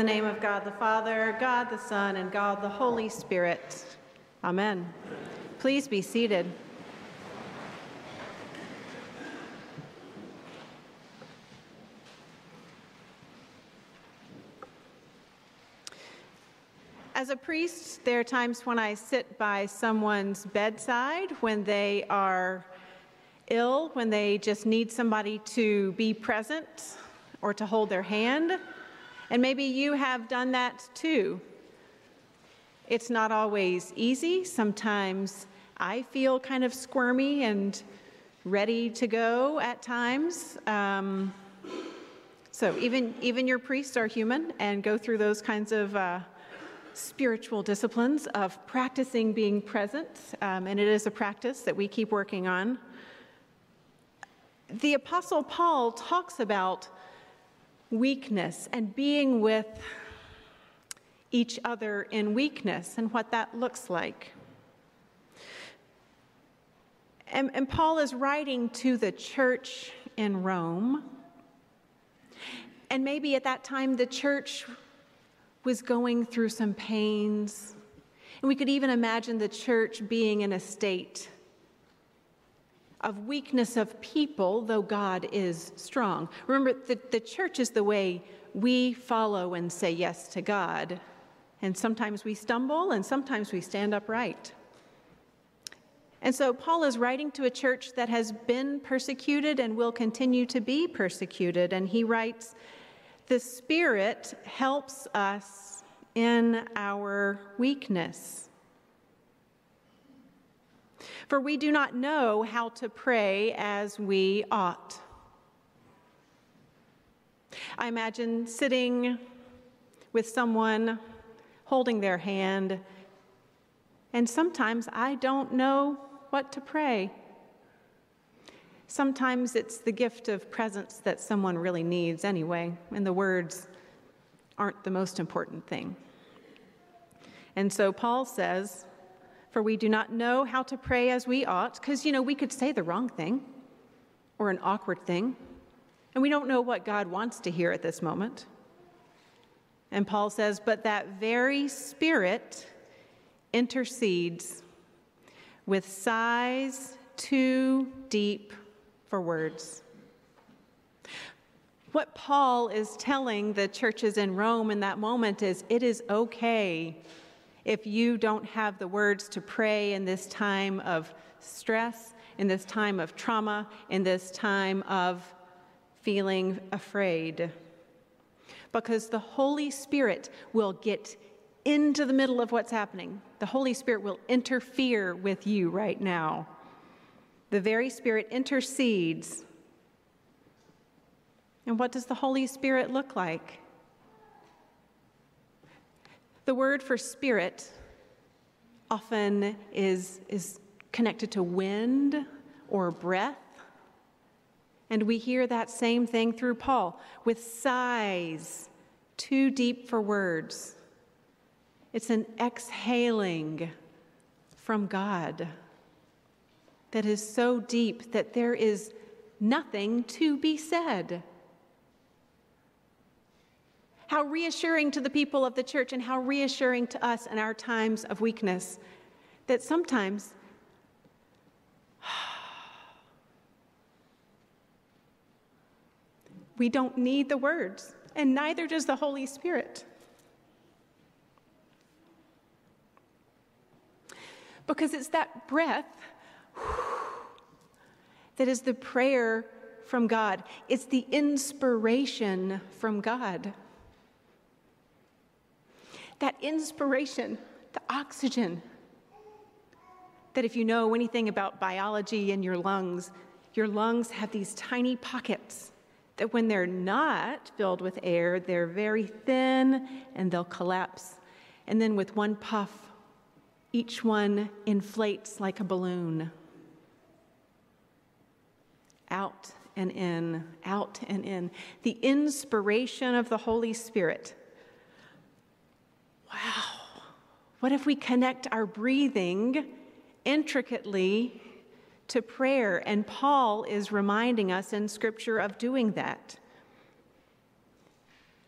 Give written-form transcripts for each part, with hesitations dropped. the name of God the Father, God the Son, and God the Holy Spirit. Amen. Please be seated. As a priest, there are times when I sit by someone's bedside when they are ill, when they just need somebody to be present or to hold their hand. And maybe you have done that too. It's not always easy. Sometimes I feel kind of squirmy and ready to go at times. So even your priests are human and go through those kinds of spiritual disciplines of practicing being present, and it is a practice that we keep working on. The Apostle Paul talks about weakness and being with each other in weakness and what that looks like. And Paul is writing to the church in Rome, and maybe at that time the church was going through some pains. And we could even imagine the church being in a state of weakness of people, though God is strong. Remember, the church is the way we follow and say yes to God. And sometimes we stumble, and sometimes we stand upright. And so Paul is writing to a church that has been persecuted and will continue to be persecuted. And he writes, "The Spirit helps us in our weakness. For we do not know how to pray as we ought." I imagine sitting with someone, holding their hand, and sometimes I don't know what to pray. Sometimes it's the gift of presence that someone really needs anyway, and the words aren't the most important thing. And so Paul says, "For we do not know how to pray as we ought," because, you know, we could say the wrong thing or an awkward thing, and we don't know what God wants to hear at this moment. And Paul says, "But that very Spirit intercedes with sighs too deep for words." What Paul is telling the churches in Rome in that moment is, it is okay if you don't have the words to pray in this time of stress, in this time of trauma, in this time of feeling afraid. Because the Holy Spirit will get into the middle of what's happening. The Holy Spirit will interfere with you right now. The very Spirit intercedes. And what does the Holy Spirit look like? The word for spirit often is connected to wind or breath. And we hear that same thing through Paul, with sighs too deep for words. It's an exhaling from God that is so deep that there is nothing to be said. How reassuring to the people of the church, and how reassuring to us in our times of weakness, that sometimes we don't need the words, and neither does the Holy Spirit. Because it's that breath that is the prayer from God. It's the inspiration from God. That inspiration, the oxygen, that if you know anything about biology in your lungs have these tiny pockets that when they're not filled with air, they're very thin and they'll collapse. And then with one puff, each one inflates like a balloon. Out and in, out and in. The inspiration of the Holy Spirit. Wow. What if we connect our breathing intricately to prayer? And Paul is reminding us in Scripture of doing that.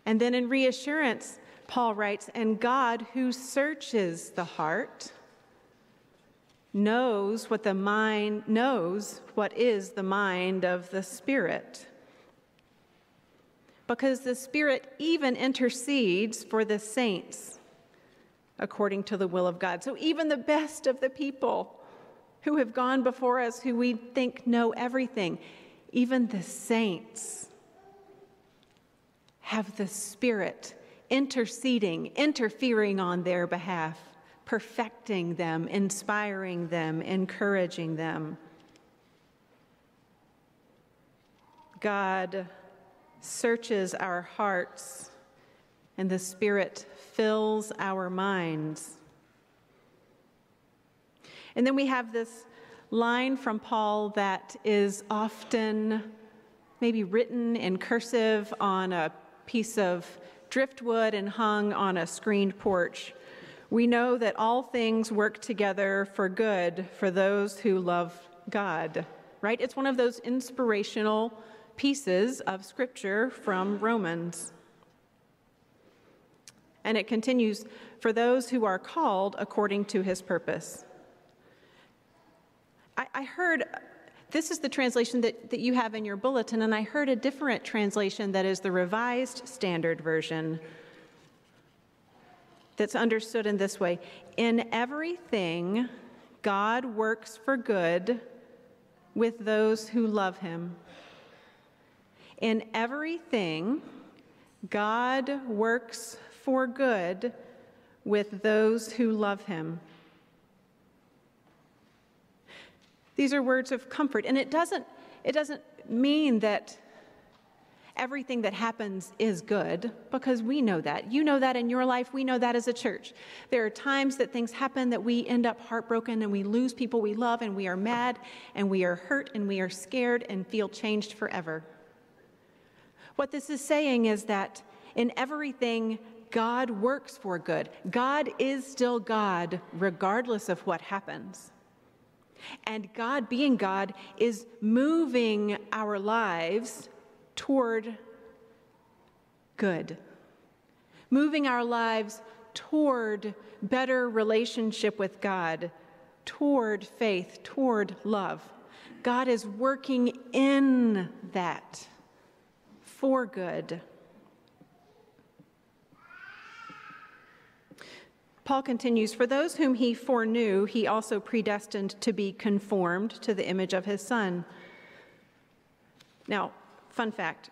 And then in reassurance, Paul writes, and God, who searches the heart, knows what is the mind of the Spirit, because the Spirit even intercedes for the saints according to the will of God. So even the best of the people who have gone before us, who we think know everything, even the saints have the Spirit interceding, interfering on their behalf, perfecting them, inspiring them, encouraging them. God searches our hearts, and the Spirit fills our minds. And then we have this line from Paul that is often maybe written in cursive on a piece of driftwood and hung on a screened porch. We know that all things work together for good for those who love God, right? It's one of those inspirational pieces of scripture from Romans. And it continues, for those who are called according to his purpose. I heard, this is the translation that you have in your bulletin, and I heard a different translation that is the Revised Standard Version that's understood in this way. In everything, God works for good with those who love him. In everything, God works for good with those who love him. These are words of comfort, and it doesn't mean that everything that happens is good, because we know that. You know that in your life. We know that as a church. There are times that things happen that we end up heartbroken, and we lose people we love, and we are mad, and we are hurt, and we are scared, and feel changed forever. What this is saying is that in everything, God works for good. God is still God, regardless of what happens. And God, being God, is moving our lives toward good, moving our lives toward better relationship with God, toward faith, toward love. God is working in that for good. Paul continues, for those whom he foreknew, he also predestined to be conformed to the image of his Son. Now, fun fact,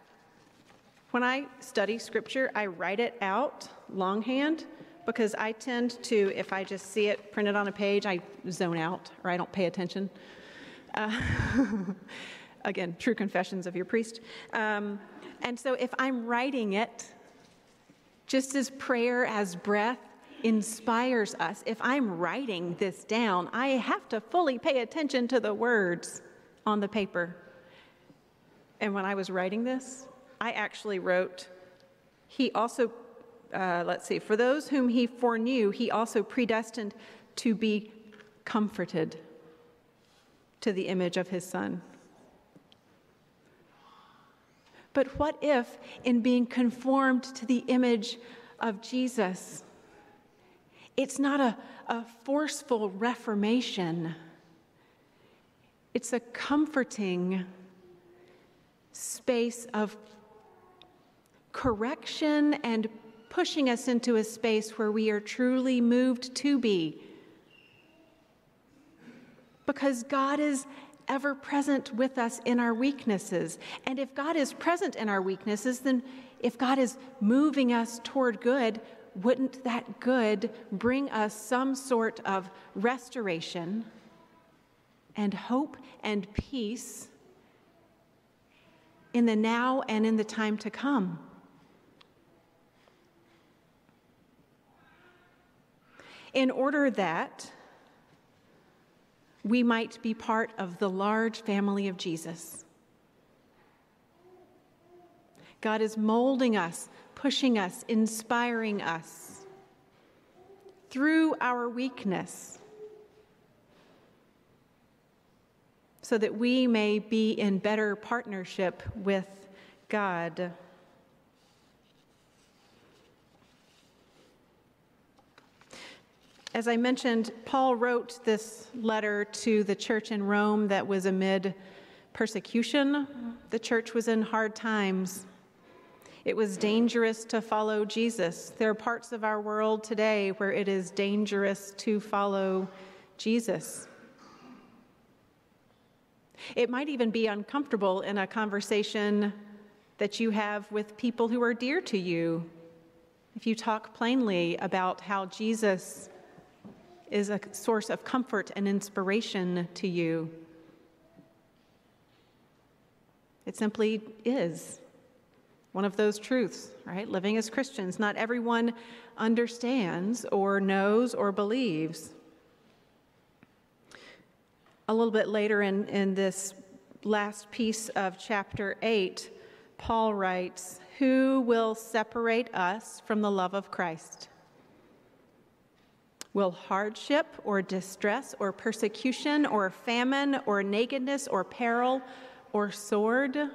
when I study scripture, I write it out longhand, because I tend to, if I just see it printed on a page, I zone out, or I don't pay attention. Again, true confessions of your priest. And so if I'm writing it, just as prayer as breath inspires us, if I'm writing this down, I have to fully pay attention to the words on the paper. And when I was writing this, I actually wrote, he also, for those whom he foreknew, he also predestined to be comforted to the image of his Son. But what if, in being conformed to the image of Jesus, it's not a forceful reformation. It's a comforting space of correction and pushing us into a space where we are truly moved to be. Because God is ever present with us in our weaknesses. And if God is present in our weaknesses, then if God is moving us toward good, wouldn't that good bring us some sort of restoration and hope and peace in the now and in the time to come? In order that we might be part of the large family of Jesus, God is molding us, pushing us, inspiring us through our weakness, so that we may be in better partnership with God. As I mentioned, Paul wrote this letter to the church in Rome that was amid persecution. The church was in hard times. It was dangerous to follow Jesus. There are parts of our world today where it is dangerous to follow Jesus. It might even be uncomfortable in a conversation that you have with people who are dear to you, if you talk plainly about how Jesus is a source of comfort and inspiration to you. It simply is one of those truths, right? Living as Christians, not everyone understands or knows or believes. A little bit later in this last piece of chapter 8, Paul writes, "Who will separate us from the love of Christ? Will hardship or distress or persecution or famine or nakedness or peril or sword?" Well,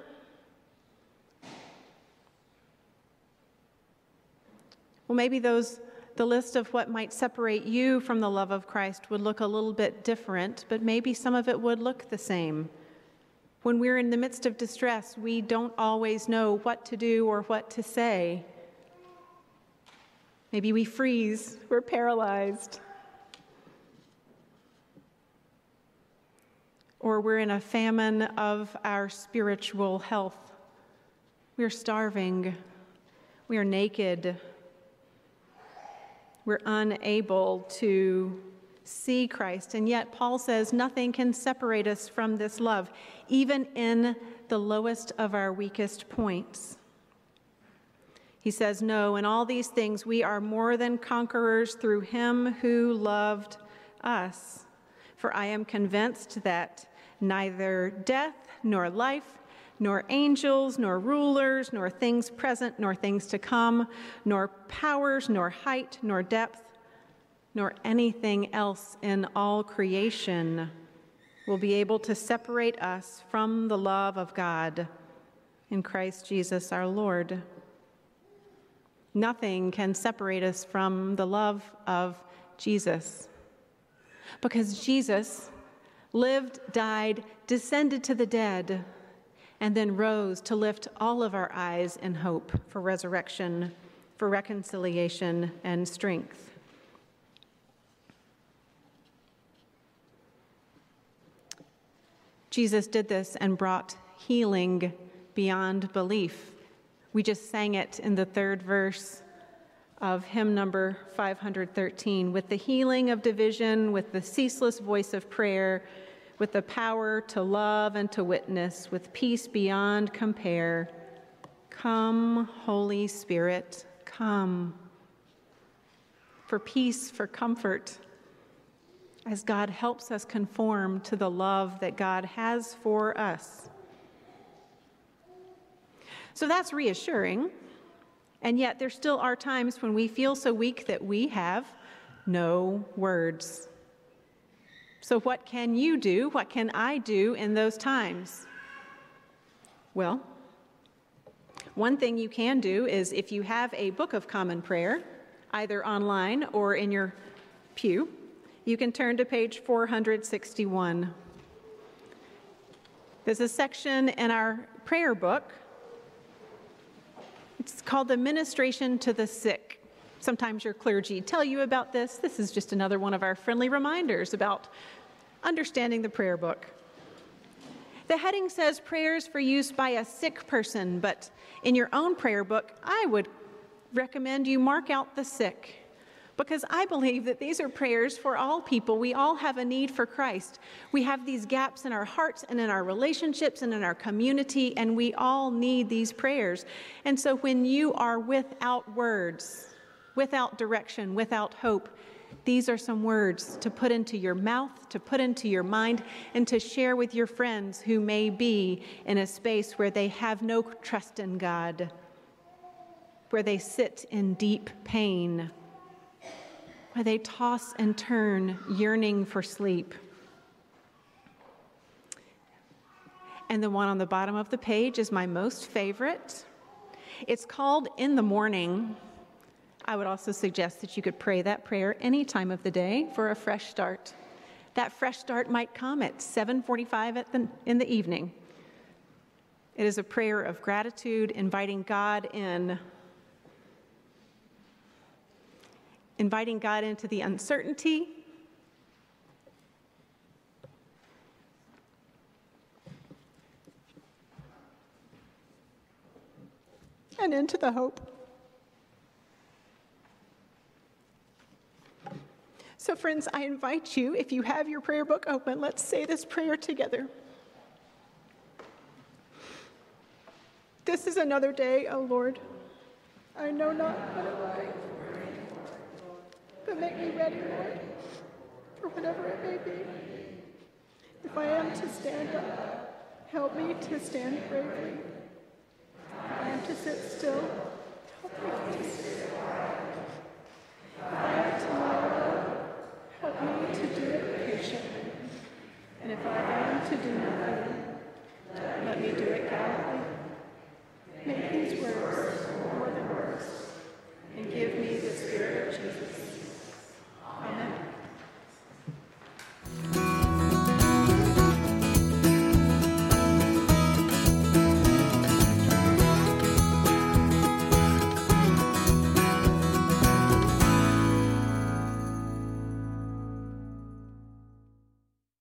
maybe the list of what might separate you from the love of Christ would look a little bit different, but maybe some of it would look the same. When we're in the midst of distress, we don't always know what to do or what to say. Maybe we freeze, we're paralyzed. Or we're in a famine of our spiritual health. We're starving, we're naked. We're unable to see Christ, and yet Paul says nothing can separate us from this love, even in the lowest of our weakest points. He says, "No, in all these things we are more than conquerors through him who loved us. For I am convinced that neither death nor life, nor angels, nor rulers, nor things present, nor things to come, nor powers, nor height, nor depth, nor anything else in all creation will be able to separate us from the love of God in Christ Jesus our Lord." Nothing can separate us from the love of Jesus, because Jesus lived, died, descended to the dead, and then rose to lift all of our eyes in hope for resurrection, for reconciliation and strength. Jesus did this and brought healing beyond belief. We just sang it in the third verse of hymn number 513. With the healing of division, with the ceaseless voice of prayer, with the power to love and to witness, with peace beyond compare. Come, Holy Spirit, come. For peace, for comfort, as God helps us conform to the love that God has for us. So that's reassuring, and yet there still are times when we feel so weak that we have no words. So what can you do? What can I do in those times? Well, one thing you can do is, if you have a Book of Common Prayer, either online or in your pew, you can turn to page 461. There's a section in our prayer book. It's called the Ministration to the Sick. Sometimes your clergy tell you about this. This is just another one of our friendly reminders about understanding the prayer book. The heading says prayers for use by a sick person, but in your own prayer book, I would recommend you mark out the sick, because I believe that these are prayers for all people. We all have a need for Christ. We have these gaps in our hearts and in our relationships and in our community, and we all need these prayers. And so when you are without words, without direction, without hope, these are some words to put into your mouth, to put into your mind, and to share with your friends who may be in a space where they have no trust in God, where they sit in deep pain, where they toss and turn, yearning for sleep. And the one on the bottom of the page is my most favorite. It's called In the Morning. I would also suggest that you could pray that prayer any time of the day for a fresh start. That fresh start might come at 7:45 in the evening. It is a prayer of gratitude, inviting God in, inviting God into the uncertainty, and into the hope. So friends, I invite you, if you have your prayer book open, let's say this prayer together. This is another day, O Lord. I know not what it will, but make me ready, Lord, for whatever it may be. If I am to stand up, help me to stand bravely. If I am to sit still, help me to sit quiet. If I am to know, help me to do it patiently. And if I am to do nothing, let me do it gallantly. Make these words more than